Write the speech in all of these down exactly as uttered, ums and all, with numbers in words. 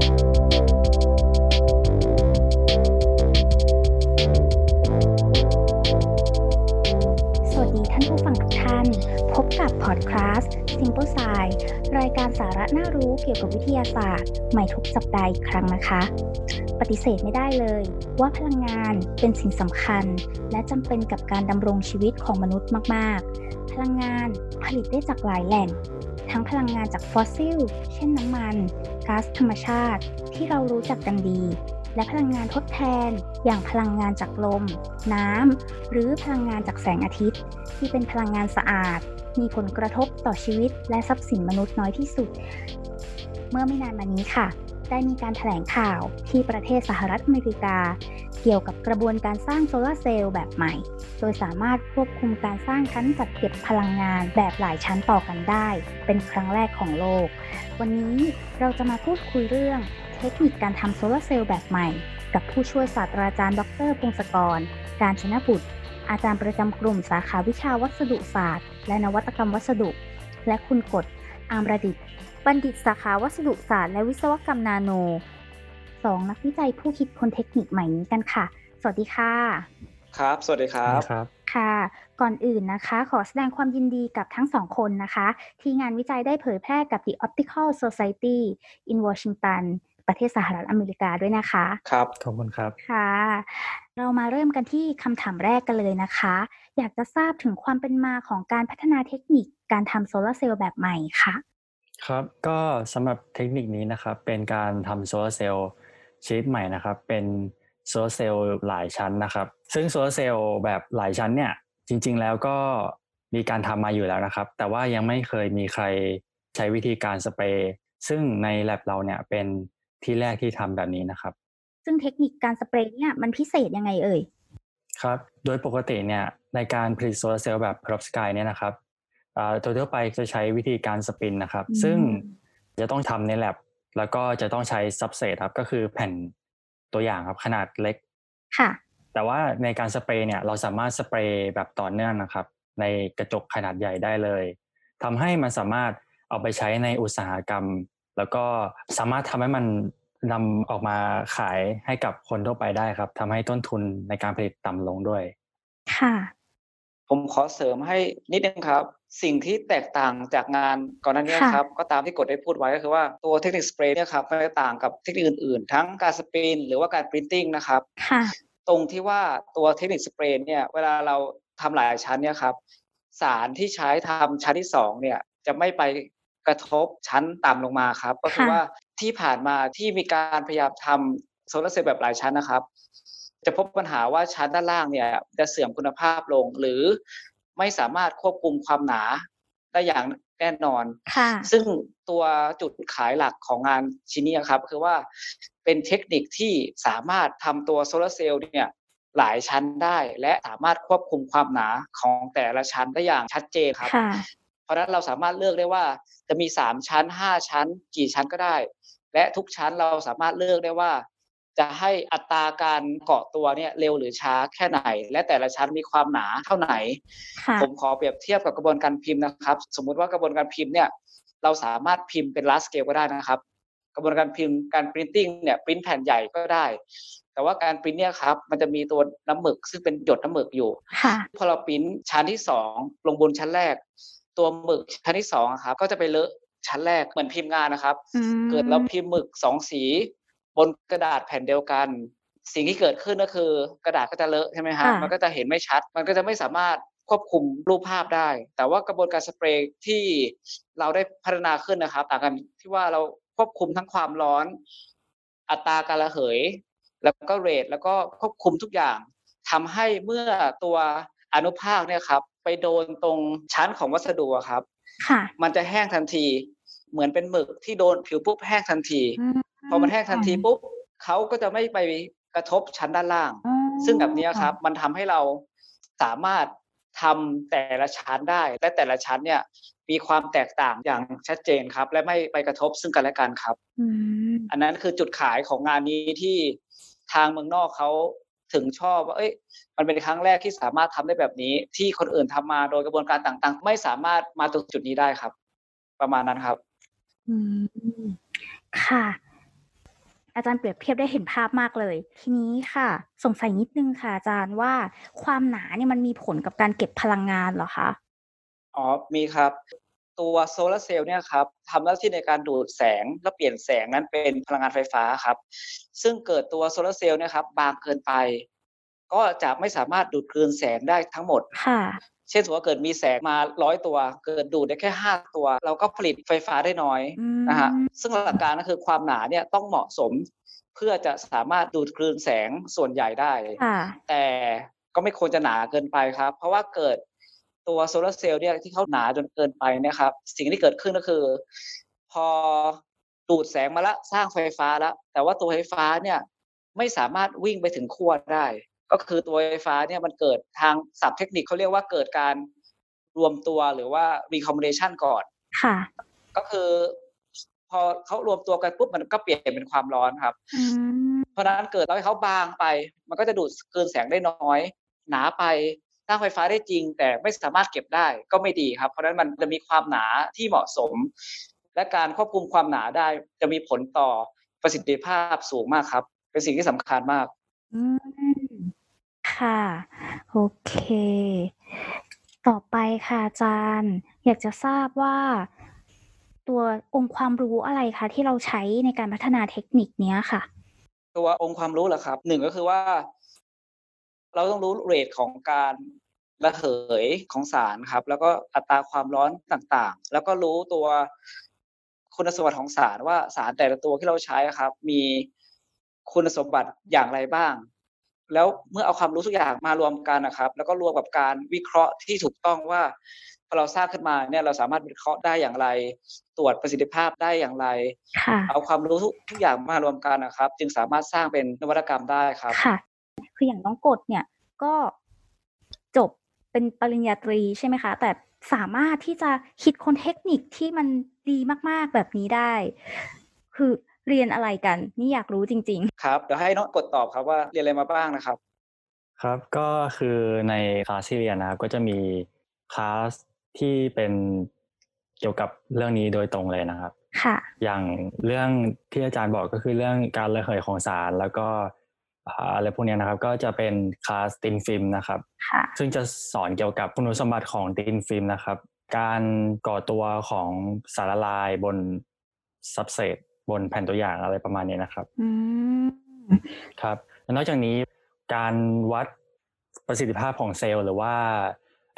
สวัสดีท่านผู้ฟังทุกท่านพบกับพอดแคสต์ Simple Science รายการสาระน่ารู้เกี่ยวกับวิทยาศาสตร์ใหม่ทุกสัปดาห์อีกครั้งนะคะปฏิเสธไม่ได้เลยว่าพลังงานเป็นสิ่งสำคัญและจำเป็นกับการดำรงชีวิตของมนุษย์มากๆพลังงานผลิตได้จากหลายแหล่งทั้งพลังงานจากฟอสซิลเช่นน้ำมันก๊าซธรรมชาติที่เรารู้จักกันดีและพลังงานทดแทนอย่างพลังงานจากลมน้ำหรือพลังงานจากแสงอาทิตย์ที่เป็นพลังงานสะอาดมีผลกระทบต่อชีวิตและทรัพย์สินมนุษย์น้อยที่สุดเมื่อไม่นานมานี้ค่ะได้มีการแถลงข่าวที่ประเทศสหรัฐอเมริกาเกี่ยวกับกระบวนการสร้างโซลาร์เซลล์แบบใหม่โดยสามารถควบคุมการสร้างชั้นจัดเก็บพลังงานแบบหลายชั้นต่อกันได้เป็นครั้งแรกของโลกวันนี้เราจะมาพูดคุยเรื่องเทคนิคการทำโซลาร์เซลล์แบบใหม่กับผู้ช่วยศาสตราจารย์ดร.พงศกร กาญจนบุตรอาจารย์ประจำกลุ่มสาขาวิชาวัสดุศาสตร์และนวัตกรรมวัสดุและคุณกฎ อามรดิษฐ์บัณฑิตสาขาวัสดุศาสตร์และวิศวกรรมนาโนสองนักวิจัยผู้คิดค้นเทคนิคใหม่นี้กันค่ะสวัสดีค่ะครับสวัสดีครับค่ะก่อนอื่นนะคะขอแสดงความยินดีกับทั้งสองคนนะคะที่งานวิจัยได้เผยแพร่กับ The Optical Society in Washington ประเทศสหรัฐอเมริกาด้วยนะคะครับขอบคุณครับค่ะเรามาเริ่มกันที่คำถามแรกกันเลยนะคะอยากจะทราบถึงความเป็นมาของการพัฒนาเทคนิคการทำโซลาร์เซลล์แบบใหม่ค่ะครับก็สำหรับเทคนิคนี้นะครับเป็นการทำโซลาร์เซลล์ชนิดใหม่นะครับเป็นโซลาร์เซลล์หลายชั้นนะครับซึ่งโซลาร์เซลล์แบบหลายชั้นเนี่ยจริงๆแล้วก็มีการทำมาอยู่แล้วนะครับแต่ว่ายังไม่เคยมีใครใช้วิธีการสเปรย์ซึ่งใน lab เราเนี่ยเป็นที่แรกที่ทำแบบนี้นะครับซึ่งเทคนิคการสเปรย์เนี่ยมันพิเศษยังไงเอ่ยครับโดยปกติเนี่ยในการผลิตโซลาร์เซลล์แบบperovskiteเนี่ยนะครับตัวทั่วไปจะใช้วิธีการสปินนะครับซึ่งจะต้องทำใน lab แล้วก็จะต้องใช้ซับเซตครับก็คือแผ่นตัวอย่างครับขนาดเล็กค่ะแต่ว่าในการสเปรย์เนี่ยเราสามารถสเปรย์แบบต่อเนื่องนะครับในกระจกขนาดใหญ่ได้เลยทำให้มันสามารถเอาไปใช้ในอุตสาหกรรมแล้วก็สามารถทำให้มันนำออกมาขายให้กับคนทั่วไปได้ครับทำให้ต้นทุนในการผลิตต่ำลงด้วยค่ะผมขอเสริมให้นิดนึงครับสิ่งที่แตกต่างจากงานก่อนหน้านี้ครับก็ตามที่กฎได้พูดไว้ก็คือว่าตัวเทคนิคสเปรย์เนี่ยครับมันจะต่างกับเทคนิคอื่นๆทั้งการสปินหรือว่าการปรินติ้งนะครับตรงที่ว่าตัวเทคนิคสเปรย์เนี่ยเวลาเราทำหลายชั้นเนี่ยครับสารที่ใช้ทำชั้นที่สองเนี่ยจะไม่ไปกระทบชั้นต่ำลงมาครับก็คือว่าที่ผ่านมาที่มีการพยายามทำโซลาร์เซลล์แบบหลายชั้นนะครับจะพบปัญหาว่าชั้นด้านล่างเนี่ยจะเสื่อมคุณภาพลงหรือไม่สามารถควบคุมความหนาได้อย่างแน่นอนซึ่งตัวจุดขายหลักของงานชิ้นนี้ครับคือว่าเป็นเทคนิคที่สามารถทำตัวโซลาร์เซลล์เนี่ยหลายชั้นได้และสามารถควบคุมความหนาของแต่ละชั้นได้อย่างชัดเจนครับเพราะฉะนั้นเราสามารถเลือกได้ว่าจะมีสามชั้นห้าชั้นกี่ชั้นก็ได้และทุกชั้นเราสามารถเลือกได้ว่าจะให้อัตราการเกาะตัวเนี่ยเร็วหรือช้าแค่ไหนและแต่ละชั้นมีความหนาเท่าไหนผมขอเปรียบเทียบกับกระบวนการพิมพ์นะครับสมมุติว่ากระบวนการพิมพ์เนี่ยเราสามารถพิมพ์เป็น large scale ก็ได้นะครับกระบวนการพิมพ์การ printing เนี่ย print แผ่นใหญ่ก็ได้แต่ว่าการ print เนี่ยครับมันจะมีตัวน้ำหมึกซึ่งเป็นหยดน้ำหมึกอยู่พอเรา print ชั้นที่สองลงบนชั้นแรกตัวหมึกชั้นที่สองครับก็จะไปเลอะชั้นแรกเหมือนพิมพ์งานนะครับเกิดเราพิมพ์หมึกสองสีบนกระดาษแผ่นเดียวกันสิ่งที่เกิดขึ้นก็คือกระดาษก็จะเลอะใช่ไหมฮะมันก็จะเห็นไม่ชัดมันก็จะไม่สามารถควบคุมรูปภาพได้แต่ว่ากระบวนการสเปรย์ที่เราได้พัฒนาขึ้นนะครับต่างกันที่ว่าเราควบคุมทั้งความร้อนอัตราการระเหยแล้วก็เรทแล้วก็ควบคุมทุกอย่างทำให้เมื่อตัวอนุภาคเนี่ยครับไปโดนตรงชั้นของวัสดุครับมันจะแห้งทันทีเหมือนเป็นหมึกที่โดนผิวปุ๊บแห้งทันทีพอมันแห้งทันทีปุ๊บเขาก็จะไม่ไปกระทบชั้นด้านล่างซึ่งแบบนี้ครับมันทำให้เราสามารถทำแต่ละชั้นได้และแต่ละชั้นเนี่ยมีความแตกต่างอย่างชัดเจนครับและไม่ไปกระทบซึ่งกันและกันครับอันนั้นคือจุดขายของงานนี้ที่ทางเมืองนอกเขาถึงชอบว่าเอ้ยมันเป็นครั้งแรกที่สามารถทำได้แบบนี้ที่คนอื่นทำมาโดยกระบวนการต่างๆไม่สามารถมาตรงจุดนี้ได้ครับประมาณนั้นครับค่ะ อาจารย์เปรียบเทียบได้เห็นภาพมากเลยทีนี้ค่ะสงสัยนิดนึงค่ะอาจารย์ว่าความหนาเนี่ยมันมีผลกับการเก็บพลังงานเหรอคะอ๋อมีครับตัวโซลาร์เซลล์เนี่ยครับทำหน้าที่ในการดูดแสงและเปลี่ยนแสงนั้นเป็นพลังงานไฟฟ้าครับซึ่งเกิดตัวโซลาร์เซลล์เนี่ยครับบางเกินไปก็จะไม่สามารถดูดกลืนแสงได้ทั้งหมดค่ะเช่นสมมุติว่าเกิดมีแสงมาร้อยตัวเกิดดูดได้แค่ห้าตัวเราก็ผลิตไฟฟ้าได้น้อยนะฮะซึ่งหลักการก็คือความหนาเนี่ยต้องเหมาะสมเพื่อจะสามารถดูดกลืนแสงส่วนใหญ่ได้แต่ก็ไม่ควรจะหนาเกินไปครับเพราะว่าเกิดตัวโซลาร์เซลล์เนี่ยที่เขาหนาจนเกินไปนะครับสิ่งที่เกิดขึ้นก็คือพอดูดแสงมาแล้วสร้างไฟฟ้าแล้วแต่ว่าตัวไฟฟ้าเนี่ยไม่สามารถวิ่งไปถึงขั้วได้ก็คือตัวไฟฟ้าเนี่ยมันเกิดทางศัพท์เทคนิคเขาเรียกว่าเกิดการรวมตัวหรือว่า recombination ก่อนค่ะก็คือพอเขารวมตัวกันปุ๊บมันก็เปลี่ยนเป็นความร้อนครับเพราะนั้นเกิดแล้วให้เขาบางไปมันก็จะดูดกลืนแสงได้น้อยหนาไปสร้างไฟฟ้าได้จริงแต่ไม่สามารถเก็บได้ก็ไม่ดีครับเพราะนั้นมันจะมีความหนาที่เหมาะสมและการควบคุมความหนาได้จะมีผลต่อประสิทธิภาพสูงมากครับเป็นสิ่งที่สำคัญมากค่ะโอเคต่อไปค่ะอาจารย์อยากจะทราบว่าตัวองค์ความรู้อะไรคะที่เราใช้ในการพัฒนาเทคนิคนี้ค่ะตัวองค์ความรู้เหรอครับหนึ่งก็คือว่าเราต้องรู้เรทของการระเหยของสารครับแล้วก็อัตราความร้อนต่างๆแล้วก็รู้ตัวคุณสมบัติของสารว่าสารแต่ละตัวที่เราใช้ครับมีคุณสมบัติอย่างไรบ้างแล้วเมื่อเอาความรู้ทุกอย่างมารวมกันนะครับแล้วก็รวมกับการวิเคราะห์ที่ถูกต้องว่าพอเราสร้างขึ้นมาเนี่ยเราสามารถวิเคราะห์ได้อย่างไรตรวจประสิทธิภาพได้อย่างไรเอาความรู้ทุกอย่างมารวมกันนะครับจึงสามารถสร้างเป็นนวัตกรรมได้ครับค่ะคืออย่างน้องกฎเนี่ยก็จบเป็นปริญญาตรีใช่ไหมคะแต่สามารถที่จะคิดค้นเทคนิคที่มันดีมากๆแบบนี้ได้คือเรียนอะไรกันนี่อยากรู้จริงๆครับเดี๋ยวให้น้องกดตอบครับว่าเรียนอะไรมาบ้างนะครับครับก็คือในคลาสที่เรียนนะครับก็จะมีคลาสที่เป็นเกี่ยวกับเรื่องนี้โดยตรงเลยนะครับค่ะอย่างเรื่องที่อาจารย์บอกก็คือเรื่องการระเหยของสารแล้วก็อะไรพวกนี้นะครับก็จะเป็นคลาสตินฟิล์มนะครับค่ะซึ่งจะสอนเกี่ยวกับคุณสมบัติของตินฟิล์มนะครับการก่อตัวของสารละลายบนซับสเตรทบนแผ่นตัวอย่างอะไรประมาณนี้นะครับครับนอกจากนี้การวัดประสิทธิภาพของเซลล์หรือว่า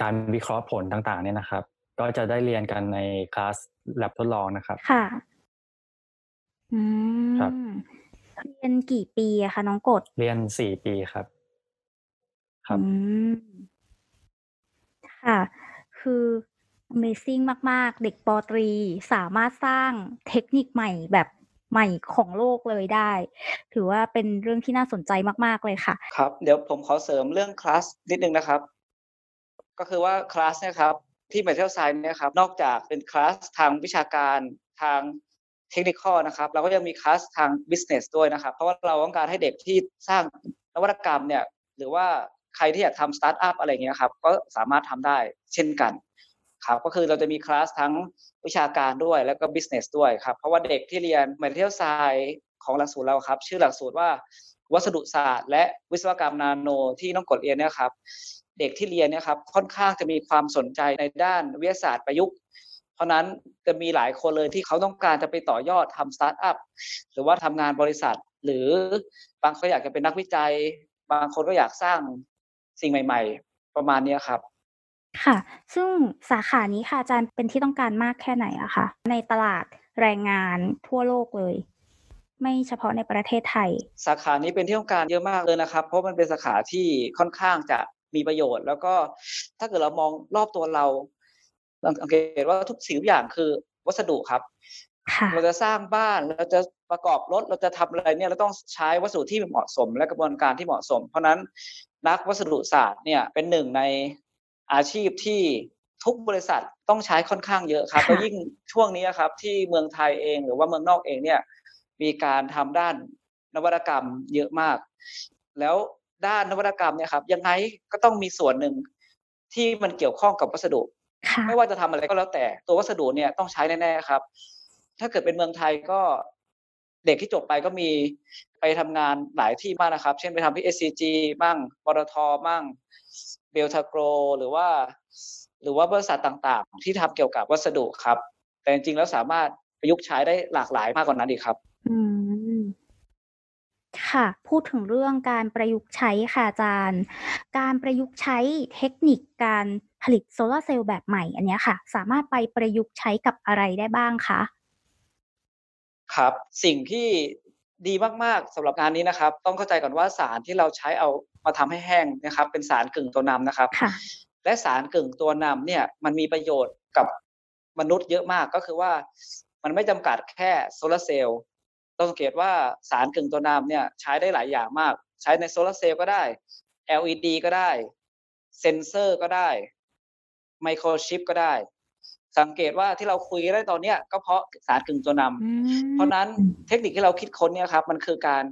การวิเคราะห์ผลต่างๆเนี่ยนะครับก็จะได้เรียนกันในคลาส lab ทดลองนะครับค่ะอืมครับเรียนกี่ปีอะคะน้องกฎเรียนสี่ปีครับครับอืมค่ะคือAmazing มากๆเด็กป.ตรีสามารถสร้างเทคนิคใหม่แบบใหม่ของโลกเลยได้ถือว่าเป็นเรื่องที่น่าสนใจมากๆเลยค่ะครับเดี๋ยวผมขอเสริมเรื่องคลาสนิดนึงนะครับก็คือว่าคลาสเนี่ยครับที่ Material Science เนี่ยครับนอกจากเป็นคลาสทางวิชาการทางเทคนิคอลนะครับเราก็ยังมีคลาสทาง Business ด้วยนะครับเพราะว่าเราต้องการให้เด็กที่สร้างนวัตกรรมเนี่ยหรือว่าใครที่อยากทำสตาร์ทอัพอะไรเงี้ยครับก็สามารถทำได้เช่นกันครับก็คือเราจะมีคลาสทั้งวิชาการด้วยแล้วก็บิสเนสด้วยครับเพราะว่าเด็กที่เรียน Material Science ของหลักสูตรเราครับชื่อหลักสูตรว่าวัสดุศาสตร์และวิศวกรรมนาโนที่น้องกฎเรียนเนี่ยครับเด็กที่เรียนเนี่ยครับค่อนข้างจะมีความสนใจในด้านวิทยาศาสตร์ประยุกต์เพราะนั้นจะมีหลายคนเลยที่เขาต้องการจะไปต่อยอดทำสตาร์ทอัพหรือว่าทำงานบริษัทหรือบางคนอยากจะเป็นนักวิจัยบางคนก็อยากสร้างสิ่งใหม่ๆประมาณนี้ครับค่ะซึ่งสาขานี้ค่ะอาจารย์เป็นที่ต้องการมากแค่ไหนอะคะในตลาดแรงงานทั่วโลกเลยไม่เฉพาะในประเทศไทยสาขานี้เป็นที่ต้องการเยอะมากเลยนะครับเพราะมันเป็นสาขาที่ค่อนข้างจะมีประโยชน์แล้วก็ถ้าเกิดเรามองรอบตัวเราสังเกตว่าทุกสิ่งทุกอย่างคือวัสดุครับเราจะสร้างบ้านเราจะประกอบรถเราจะทำอะไรเนี่ยเราต้องใช้วัสดุที่เหมาะสมและกระบวนการที่เหมาะสมเพราะนั้นนักวัสดุศาสตร์เนี่ยเป็นหนึ่งในอาชีพที่ทุกบริษัทต้องใช้ค่อนข้างเยอะครับแล้วยิ่งช่วงนี้ครับที่เมืองไทยเองหรือว่าเมืองนอกเองเนี่ยมีการทำด้านนวัตกรรมเยอะมากแล้วด้านนวัตกรรมเนี่ยครับยังไงก็ต้องมีส่วนหนึ่งที่มันเกี่ยวข้องกับวัสดุไม่ว่าจะทำอะไรก็แล้วแต่ตัววัสดุเนี่ยต้องใช้แน่ๆครับถ้าเกิดเป็นเมืองไทยก็ เด็กที่จบไปก็มีไปทำงานหลายที่มากนะครับเช่นไปทำที่ เอส ซี จี บ้างปตท.บ้างเบลทาโกรหรือว่าหรือว่าบริษัทต่างๆที่ทำเกี่ยวกับวัสดุครับแต่จริงๆแล้วสามารถประยุกต์ใช้ได้หลากหลายมากกว่านั้นอีกครับอืมค่ะพูดถึงเรื่องการประยุกต์ใช้ค่ะอาจารย์การประยุกต์ใช้เทคนิคการผลิตโซลาร์เซลล์แบบใหม่อันนี้ค่ะสามารถไปประยุกต์ใช้กับอะไรได้บ้างคะครับสิ่งที่ดีมากๆสำหรับงานนี้นะครับต้องเข้าใจก่อนว่าสารที่เราใช้เอามาทำให้แห้งนะครับเป็นสารกึ่งตัวนำนะครับและสารกึ่งตัวนำเนี่ยมันมีประโยชน์กับมนุษย์เยอะมากก็คือว่ามันไม่จำกัดแค่โซลาร์เซลล์ต้องสังเกตว่าสารกึ่งตัวนำเนี่ยใช้ได้หลายอย่างมากใช้ในโซลาร์เซลล์ก็ได้ แอล อี ดี ก็ได้เซนเซอร์ก็ได้ไมโครชิปก็ได้สังเกตว่าที่เราคุยได้ตอนนี้ก็เพราะสารกึ่งตัวนำเพราะนั้นเทคนิคที่เราคิดค้นเนี่ยครับมันคือการ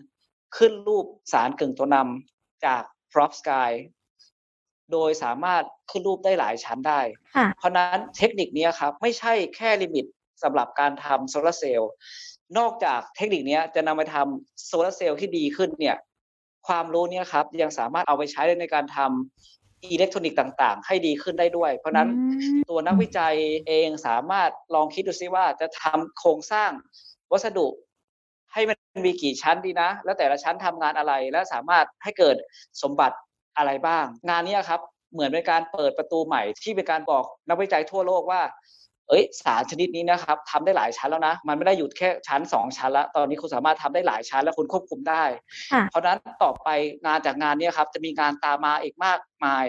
ขึ้นรูปสารกึ่งตัวนำจาก Prop Sky โดยสามารถขึ้นรูปได้หลายชั้นได้เพราะนั้นเทคนิคนี้ครับไม่ใช่แค่ลิมิตสำหรับการทำโซลาร์เซลล์นอกจากเทคนิคนี้จะนำไปทำโซลาร์เซลล์ที่ดีขึ้นเนี่ยความรู้นี้ครับยังสามารถเอาไปใช้ในการทำอิเล็กทรอนิกส์ต่างๆให้ดีขึ้นได้ด้วยเพราะนั้นตัวนักวิจัยเองสามารถลองคิดดูซิว่าจะทำโครงสร้างวัสดุให้มันมีกี่ชั้นดีนะแล้วแต่ละชั้นทำงานอะไรและสามารถให้เกิดสมบัติอะไรบ้างงานนี้ครับเหมือนเป็นการเปิดประตูใหม่ที่เป็นการบอกนักวิจัยทั่วโลกว่าเอ้ยสารชนิดนี้นะครับทำได้หลายชั้นแล้วนะมันไม่ได้หยุดแค่ชั้นสองชั้นละตอนนี้คุณสามารถทำได้หลายชั้นและคุณควบคุมได้เพราะนั้นต่อไปงานจากงานนี้ครับจะมีงานตามมาอีกมากมาย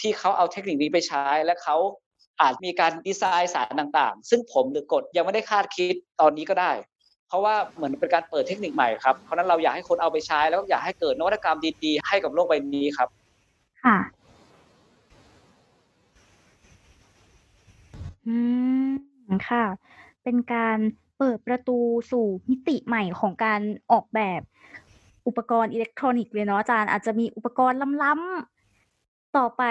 ที่เขาเอาเทคนิคนี้ไปใช้และเขาอาจมีการดีไซน์สารต่างๆซึ่งผมหรือกฎยังไม่ได้คาดคิดตอนนี้ก็ได้เพราะว่าเหมือนเป็นการเปิดเทคนิคใหม่ครับเพราะนั้นเราอยากให้คนเอาไปใช้แล้วอยากให้เกิดนวัตกรรมดีๆให้กับโลกใบนี้ครับค่ะอืมค่ะเป็นการเปิดประตูสู่มิติใหม่ของการออกแบบอุปกรณ์อิเล็กทรอนิกส์เลยเนาะอาจารย์อาจจะมีอุปกรณ์ล้ำๆต่อไป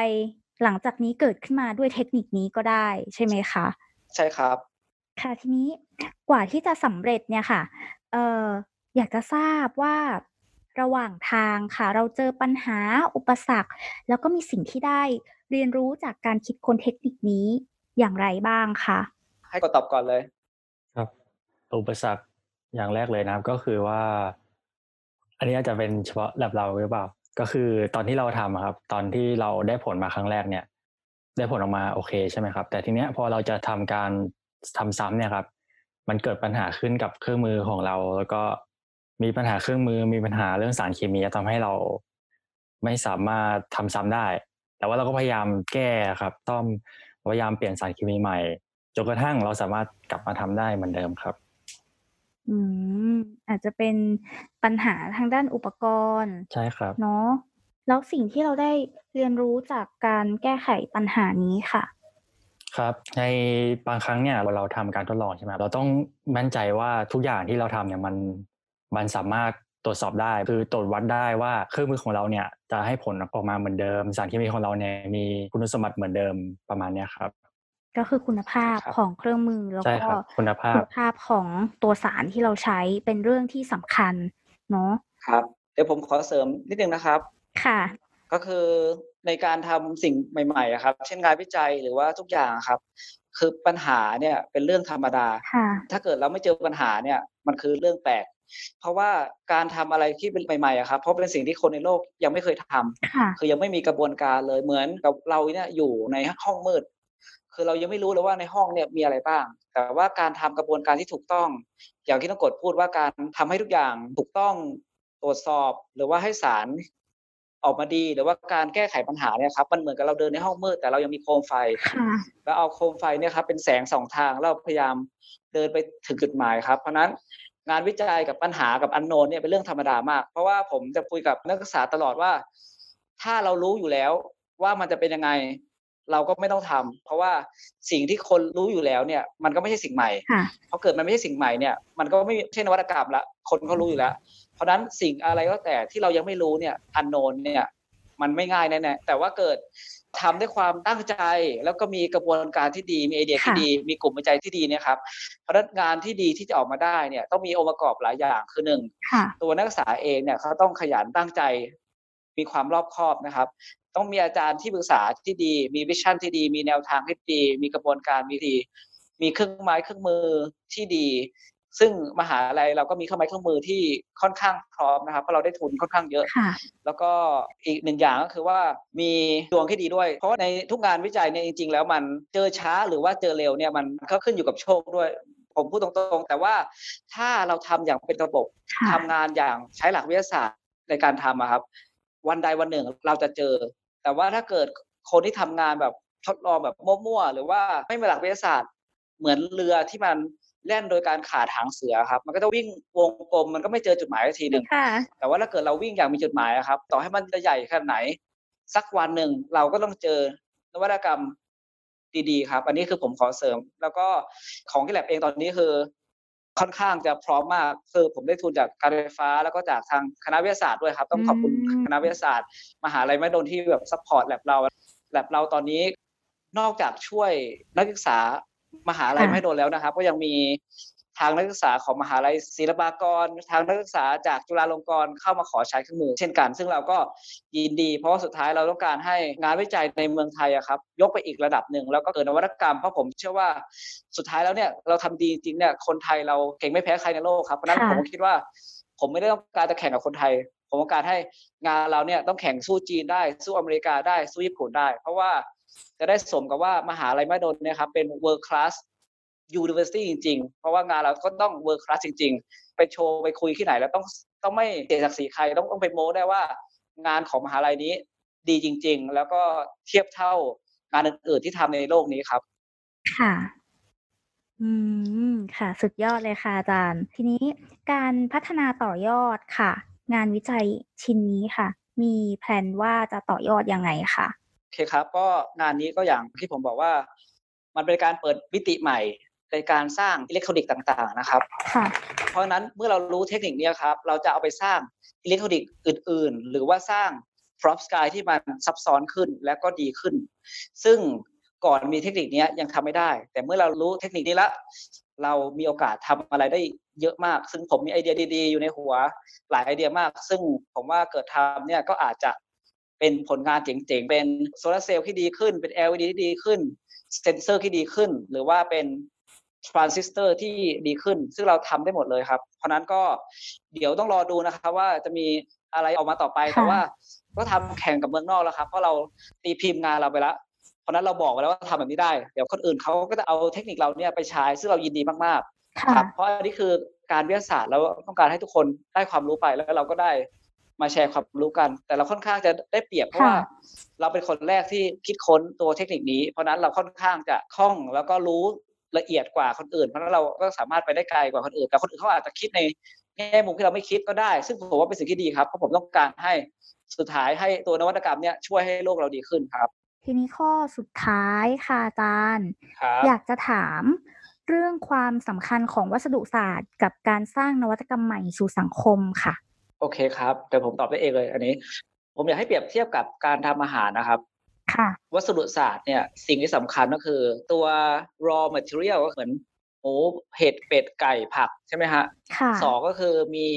หลังจากนี้เกิดขึ้นมาด้วยเทคนิคนี้ก็ได้ใช่ไหมคะใช่ครับค่ะทีนี้กว่าที่จะสำเร็จเนี่ยค่ะเอ่ออยากจะทราบว่าระหว่างทางค่ะเราเจอปัญหาอุปสรรคแล้วก็มีสิ่งที่ได้เรียนรู้จากการคิดค้นเทคนิคนี้อย่างไรบ้างคะให้ก็ตอบก่อนเลยครับอุปสรรคอย่างแรกเลยนะครับก็คือว่าอันนี้อาจจะเป็นเฉพาะแลบเราหรือเปล่าก็คือตอนที่เราทำครับตอนที่เราได้ผลมาครั้งแรกเนี่ยได้ผลออกมาโอเคใช่ไหมครับแต่ทีเนี้ยพอเราจะทำการทำซ้ำเนี่ยครับมันเกิดปัญหาขึ้นกับเครื่องมือของเราแล้วก็มีปัญหาเครื่องมือมีปัญหาเรื่องสารเคมีทำให้เราไม่สามารถทำซ้ำได้แต่ว่าเราก็พยายามแก้ครับต้องพยายามเปลี่ยนสารเคมีใหม่จนกระทั่งเราสามารถกลับมาทำได้เหมือนเดิมครับอืมอาจจะเป็นปัญหาทางด้านอุปกรณ์ใช่ครับเนาะแล้วสิ่งที่เราได้เรียนรู้จากการแก้ไขปัญหานี้ค่ะครับในบางครั้งเนี่ยเราทำการทดลองใช่ไหมเราต้องมั่นใจว่าทุกอย่างที่เราทำเนี่ยมันมันสามารถตรวจสอบได้คือตรวจวัดได้ว่าเครื่องมือของเราเนี่ยจะให้ผลออกมาเหมือนเดิมสารเคมีของเราเนี่ยมีคุณสมบัติเหมือนเดิมประมาณนี้ครับก็คือคุณภาพของเครื่องมือแล้วก็คุณภาพคุณภาพของตัวสารที่เราใช้เป็นเรื่องที่สำคัญเนาะครับเดี๋ยวผมขอเสริมนิดนึงนะครับค่ะก็คือในการทำสิ่งใหม่ๆครับเช่นงานวิจัยหรือว่าทุกอย่างครับคือปัญหาเนี่ยเป็นเรื่องธรรมดาถ้าเกิดเราไม่เจอปัญหาเนี่ยมันคือเรื่องแปลกเพราะว่าการทำอะไรที่เป็นใหม่ๆครับเพราะเป็นสิ่งที่คนในโลกยังไม่เคยทำคือยังไม่มีกระบวนการเลยเหมือนกับเราเนี่ยอยู่ในห้องมืดคือเรายังไม่รู้เลยว่าในห้องเนี่ยมีอะไรบ้างแต่ว่าการทำกระบวนการที่ถูกต้องอย่างที่น้องกฎพูดว่าการทำให้ทุกอย่างถูกต้องตรวจสอบหรือว่าให้สารออกมาดีหรือว่าการแก้ไขปัญหาเนี่ยครับมันเหมือนกับเราเดินในห้องมืดแต่เรายังมีโคมไฟแล้วเอาโคมไฟเนี่ยครับเป็นแสงสองทางเราพยายามเดินไปถึงจุดหมายครับเพราะนั้นงานวิจัยกับปัญหากับอันโนนเนี่ยเป็นเรื่องธรรมดามากเพราะว่าผมจะคุยกับนักศึกษาตลอดว่าถ้าเรารู้อยู่แล้วว่ามันจะเป็นยังไงเราก็ไม่ต้องทำเพราะว่าสิ่งที่คนรู้อยู่แล้วเนี่ยมันก็ไม่ใช่สิ่งใหม่เพราะเกิดมันไม่ใช่สิ่งใหม่เนี่ยมันก็ไม่ใช่นวัตกรรมละคนเขารู้อยู่แล้วเพราะนั้นสิ่งอะไรก็แต่ที่เรายังไม่รู้เนี่ยอันโนนเนี่ยมันไม่ง่ายแน่ๆแต่ว่าเกิด ทำด้วยความตั้งใจแล้วก็มีกระบวนการที่ดีมีไอเดียที่ดีมีกลุ่มวิจัยที่ดีนะครับพนักงานที่ดีที่จะออกมาได้เนี่ยต้องมีองค์ประกอบหลายอย่างคือหนึ่งตัวนักศึกษาเองเนี่ยเขาต้องขยันตั้งใจมีความรอบคอบนะครับต้องมีอาจารย์ที่ปรึกษาที่ดีมีวิชั่นที่ดีมีแนวทางที่ดีมีกระบวนการที่ดีมีเครื่องไม้เครื่องมือที่ดีซึ่งมหาลัยเราก็มีเครื่องไม้เครื่องมือที่ค่อนข้างพร้อมนะครับเพราะเราได้ทุนค่อนข้างเยอะแล้วก็อีกหนึ่งอย่างก็คือว่ามีดวงที่ดีด้วยเพราะในทุกงานวิจัยเนี่ยจริงๆแล้วมันเจอช้าหรือว่าเจอเร็วเนี่ยมันก็ขึ้นอยู่กับโชคด้วยผมพูดตรงๆแต่ว่าถ้าเราทำอย่างเป็นระบบทำงานอย่างใช้หลักวิทยาศาสตร์ในการทำอะครับวันใดวันหนึ่งเราจะเจอแต่ว่าถ้าเกิดคนที่ทำงานแบบทดลองแบบมั่วๆหรือว่าไม่มีหลักวิทยาศาสตร์เหมือนเรือที่มันแล่นโดยการขาดหางเสือครับมันก็จะวิ่งวงกลมมันก็ไม่เจอจุดหมายทีหนึ่งแต่ว่าถ้าเกิดเราวิ่งอย่างมีจุดหมายครับต่อให้มันจะใหญ่ขนาดไหนสักวันหนึ่งเราก็ต้องเจอนวัตกรรมดีๆครับอันนี้คือผมขอเสริมแล้วก็ของที่แลบเองตอนนี้คือค่อนข้างจะพร้อมมากคือผมได้ทุนจากการไฟฟ้าแล้วก็จากทางคณะวิทยาศาสตร์ด้วยครับต้องขอบคุณคณะวิทยาศาสตร์มหาลัยมหิดลที่แบบซัพพอร์ตแลบเราแลบเราตอนนี้นอกจากช่วยนักศึกษามหาลัยไม่โดนแล้วนะครับก็ยังมีทางนักศึกษาของมหาลัยศิลปากรทางนักศึกษาจากจุฬาลงกรณ์เข้ามาขอใช้เครื่องมือเช่นกันซึ่งเราก็ยินดีเพราะสุดท้ายเราต้องการให้งานวิจัยในเมืองไทยอะครับยกไปอีกระดับหนึ่งแล้วก็เกิดนวัตกรรมเพราะผมเชื่อว่าสุดท้ายแล้วเนี่ยเราทำดีจริงเนี่ยคนไทยเราเก่งไม่แพ้ใครในโลกครับเพราะนั้นผมคิดว่าผมไม่ได้ต้องการจะแข่งกับคนไทยผมต้องการให้งานเราเนี่ยต้องแข่งสู้จีนได้สู้อเมริกาได้สู้ญี่ปุ่นได้เพราะว่าจะได้สมกับว่ามหาลัยมหิดลเนี่ยครับเป็น world class university จริงๆเพราะว่างานเราก็ต้อง world class จริงๆไปโชว์ไปคุยที่ไหนแล้วต้องต้องไม่เสียศักดิ์ศรีใครต้องต้องไปโม้ได้ว่างานของมหาลัยนี้ดีจริงๆแล้วก็เทียบเท่างานอื่นๆที่ทำในโลกนี้ครับค่ะอืมค่ะสุดยอดเลยค่ะอาจารย์ทีนี้การพัฒนาต่อยอดค่ะงานวิจัยชิ้นนี้ค่ะมีแผนว่าจะต่อยอดยังไงค่ะโอเคครับก็งานนี้ก็อย่างที่ผมบอกว่ามันเป็นการเปิดมิติใหม่ในการสร้างอิเล็กทรอนิกส์ต่างๆนะครับเพราะนั้นเมื่อเรารู้เทคนิคนี้ครับเราจะเอาไปสร้างอิเล็กทรอนิกส์อื่นๆหรือว่าสร้าง prop sky ที่มันซับซ้อนขึ้นและก็ดีขึ้นซึ่งก่อนมีเทคนิคนี้ยังทำไม่ได้แต่เมื่อเรารู้เทคนิคนี้ละเรามีโอกาสทำอะไรได้เยอะมากซึ่งผมมีไอเดียดีๆอยู่ในหัวหลายไอเดียมากซึ่งผมว่าเกิดทำเนี่ยก็อาจจะเป็นผลงานเจ๋งๆเป็นโซลาร์เซลล์ที่ดีขึ้นเป็น แอล อี ดี ที่ดีขึ้นเซนเซอร์ที่ดีขึ้นหรือว่าเป็นทรานซิสเตอร์ที่ดีขึ้นซึ่งเราทำได้หมดเลยครับเพราะนั้นก็เดี๋ยวต้องรอดูนะครับว่าจะมีอะไรออกมาต่อไปแต่ว่าก็ทำแข่งกับเมืองนอกแล้วครับเพราะเราตีพิมพ์งานเราไปแล้วเพราะนั้นเราบอกไปแล้วว่าทำแบบนี้ได้เดี๋ยวคนอื่นเขาก็จะเอาเทคนิคเราเนี่ยไปใช้ซึ่งเรายินดีมากๆครับเพราะอันนี้คือการวิทยาศาสตร์เราต้องการให้ทุกคนได้ความรู้ไปแล้วเราก็ได้มาแชร์ความรู้กันแต่เราค่อนข้างจะได้เปรียบเพราะว่าเราเป็นคนแรกที่คิดค้นตัวเทคนิคนี้เพราะนั้นเราค่อนข้างจะคล่องแล้วก็รู้ละเอียดกว่าคนอื่นเพราะนั้นเราก็สามารถไปได้ไกลกว่าคนอื่นแต่คนอื่นเขาอาจจะคิดในแง่มุมที่เราไม่คิดก็ได้ซึ่งผมว่าเป็นสิ่งที่ดีครับเพราะผมต้องการให้สุดท้ายให้ตัวนวัตกรรมเนี่ยช่วยให้โลกเราดีขึ้นครับทีนี้ข้อสุดท้ายค่ะอาจารย์อยากจะถามเรื่องความสำคัญของวัสดุศาสตร์กับการสร้างนวัตกรรมใหม่สู่สังคมค่ะโอเคครับแต่ผมตอบได้เองเลยอันนี้ผมอยากให้เปรียบเทียบกับการทำอาหารนะครับค่ะวัสดุศาสตร์เนี่ยสิ่งที่สำคัญก็คือตัว raw material ก็เหมือนหมูเห็ดเป็ดไก่ผักใช่ไหมฮะค่ะสองก็คือมี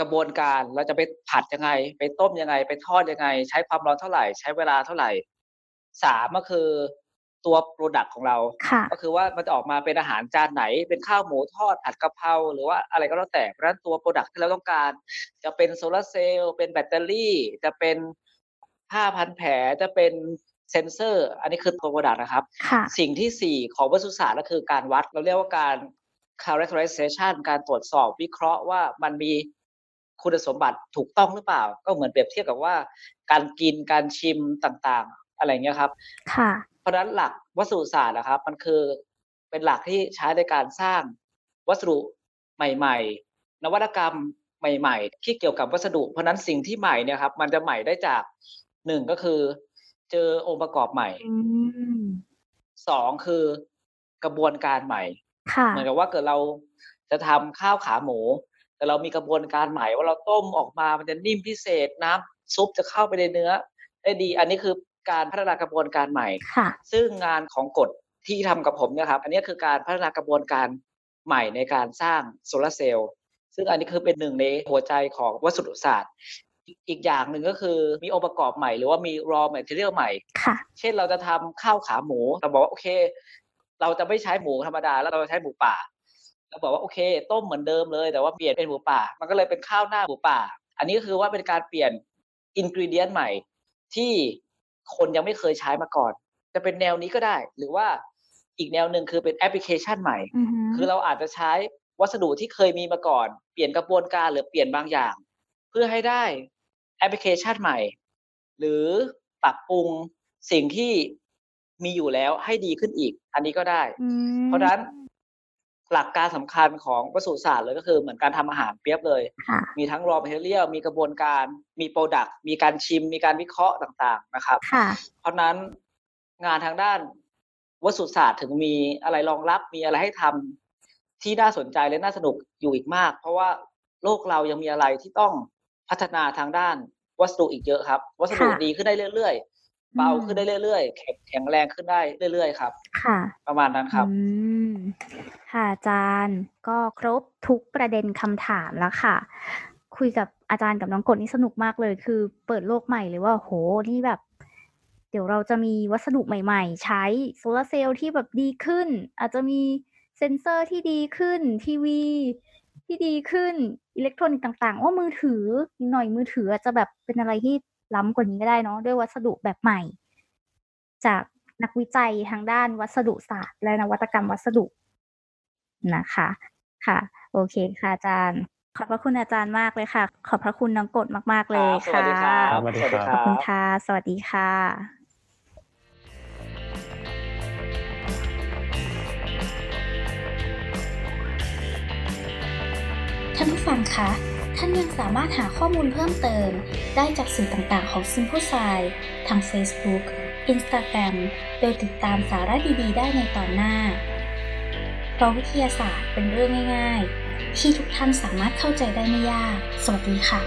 กระบวนการเราจะไปผัดยังไงไปต้มยังไงไปทอดยังไงใช้ความร้อนเท่าไหร่ใช้เวลาเท่าไหร่สามก็คือตัว product ของเราก็คือว่ามันจะออกมาเป็นอาหารจานไหนเป็นข้าวหมูทอดผัดกะเพราหรือว่าอะไรก็แล้วแต่เพราะฉะนั้นตัว product ที่เราต้องการจะเป็นโซลาร์เซลล์เป็นแบตเตอรี่จะเป็นผ้าพันแผลจะเป็นเซนเซอร์อันนี้คือตัว product นะครับสิ่งที่สี่ของวัสดุศาสตร์ก็คือการวัดเราเรียกว่าการ characterization การตรวจสอบวิเคราะห์ว่ามันมีคุณสมบัติถูกต้องหรือเปล่าก็เหมือนเปรียบเทียบกับว่าการกินการชิมต่างๆอะไรเงี้ยครับค่ะเพราะนั้นหลักวัสดุศาสตร์นะครับมันคือเป็นหลักที่ใช้ในการสร้างวัสดุใหม่ๆนวัตกรรมใหม่ๆที่เกี่ยวกับวัสดุเพราะนั้นสิ่งที่ใหม่เนี่ยครับมันจะใหม่ได้จากหนึ่งก็คือเจอองค์ประกอบใหม่สองคือกระบวนการใหม่เหมือนกับว่าเกิดเราจะทำข้าวขาหมูแต่เรามีกระบวนการใหม่ว่าเราต้มออกมามันจะนิ่มพิเศษน้ำซุปจะเข้าไปในเนื้อได้ดีอันนี้คือ การพัฒนากระบวนการใหม่ซึ่งงานของกฎที่ทำกับผมเนี่ยครับอันนี้คือการพัฒนากระบวนการใหม่ในการสร้างโซลาร์เซลล์ซึ่งอันนี้คือเป็นหนึ่งในหัวใจของวัสดุศาสตร์อีกอย่างหนึ่งก็คือมีองค์ประกอบใหม่หรือว่ามี raw material ใหม่เช่นเราจะทำข้าวขาหมูเราบอกว่าโอเคเราจะไม่ใช้หมูธรรมดาแล้วเราใช้หมูป่าเราบอกว่าโอเคต้มเหมือนเดิมเลยแต่ว่าเปลี่ยนเป็นหมูป่ามันก็เลยเป็นข้าวหน้าหมูป่าอันนี้ก็คือว่าเป็นการเปลี่ยน ingredient ใหม่ที่คนยังไม่เคยใช้มาก่อนจะเป็นแนวนี้ก็ได้หรือว่าอีกแนวนึงคือเป็นแอปพลิเคชันใหม่ mm-hmm. คือเราอาจจะใช้วัสดุที่เคยมีมาก่อนเปลี่ยนกระบวนการหรือเปลี่ยนบางอย่างเพื่อให้ได้แอปพลิเคชันใหม่หรือปรับปรุงสิ่งที่มีอยู่แล้วให้ดีขึ้นอีกอันนี้ก็ได้ mm-hmm. เพราะฉะนั้นหลักการสำคัญของวัสดุศาสตร์เลยก็คือเหมือนการทำอาหารเปรียบเลย uh-huh. มีทั้ง raw material มีกระบวนการมี product มีการชิมมีการวิเคราะห์ต่างๆนะครับ uh-huh. เพราะนั้นงานทางด้านวัสดุศาสตร์ถึงมีอะไรรองรับมีอะไรให้ทำที่น่าสนใจและน่าสนุกอยู่อีกมากเพราะว่าโลกเรายังมีอะไรที่ต้องพัฒนาทางด้านวัสดุอีกเยอะครับวัสดุดีขึ้นได้เรื่อยๆเบาขึ้นได้เรื่อยๆแข็งแรงขึ้นได้เรื่อยๆครับค่ะประมาณนั้นครับค่ะอาจารย์ก็ครบทุกประเด็นคำถามแล้วค่ะคุยกับอาจารย์กับน้องกฎนี่สนุกมากเลยคือเปิดโลกใหม่เลยว่าโหนี่แบบเดี๋ยวเราจะมีวัสดุใหม่ๆใช้โซลาร์เซลล์ที่แบบดีขึ้นอาจจะมีเซ็นเซอร์ที่ดีขึ้นทีวีที่ดีขึ้นอิเล็กทรอนิกส์ต่างๆโอ้มือถือหน่อยมือถืออาจจะแบบเป็นอะไรที่ล้ำกว่านี้ก็ได้เนาะด้วยวัสดุแบบใหม่จากนักวิจัยทางด้านวัสดุศาสตร์และนวัตกรรมวัสดุนะคะค่ะโอเคค่ะอาจารย์ขอบพระคุณอาจารย์มากเลยค่ะขอบพระคุณน้องกฎมากๆเลยค่ะสวัสดีค่ะขอบคุณค่ะสวัสดีค่ะท่านผู้ฟังคะท่านยังสามารถหาข้อมูลเพิ่มเติมได้จากสื่อต่างๆของ Simple Science ทาง Facebook Instagram โดยติดตามสาระดีๆได้ในตอนหน้าเพราะวิทยาศาสตร์เป็นเรื่องง่ายๆที่ทุกท่านสามารถเข้าใจได้ไม่ยาก สวัสดีค่ะ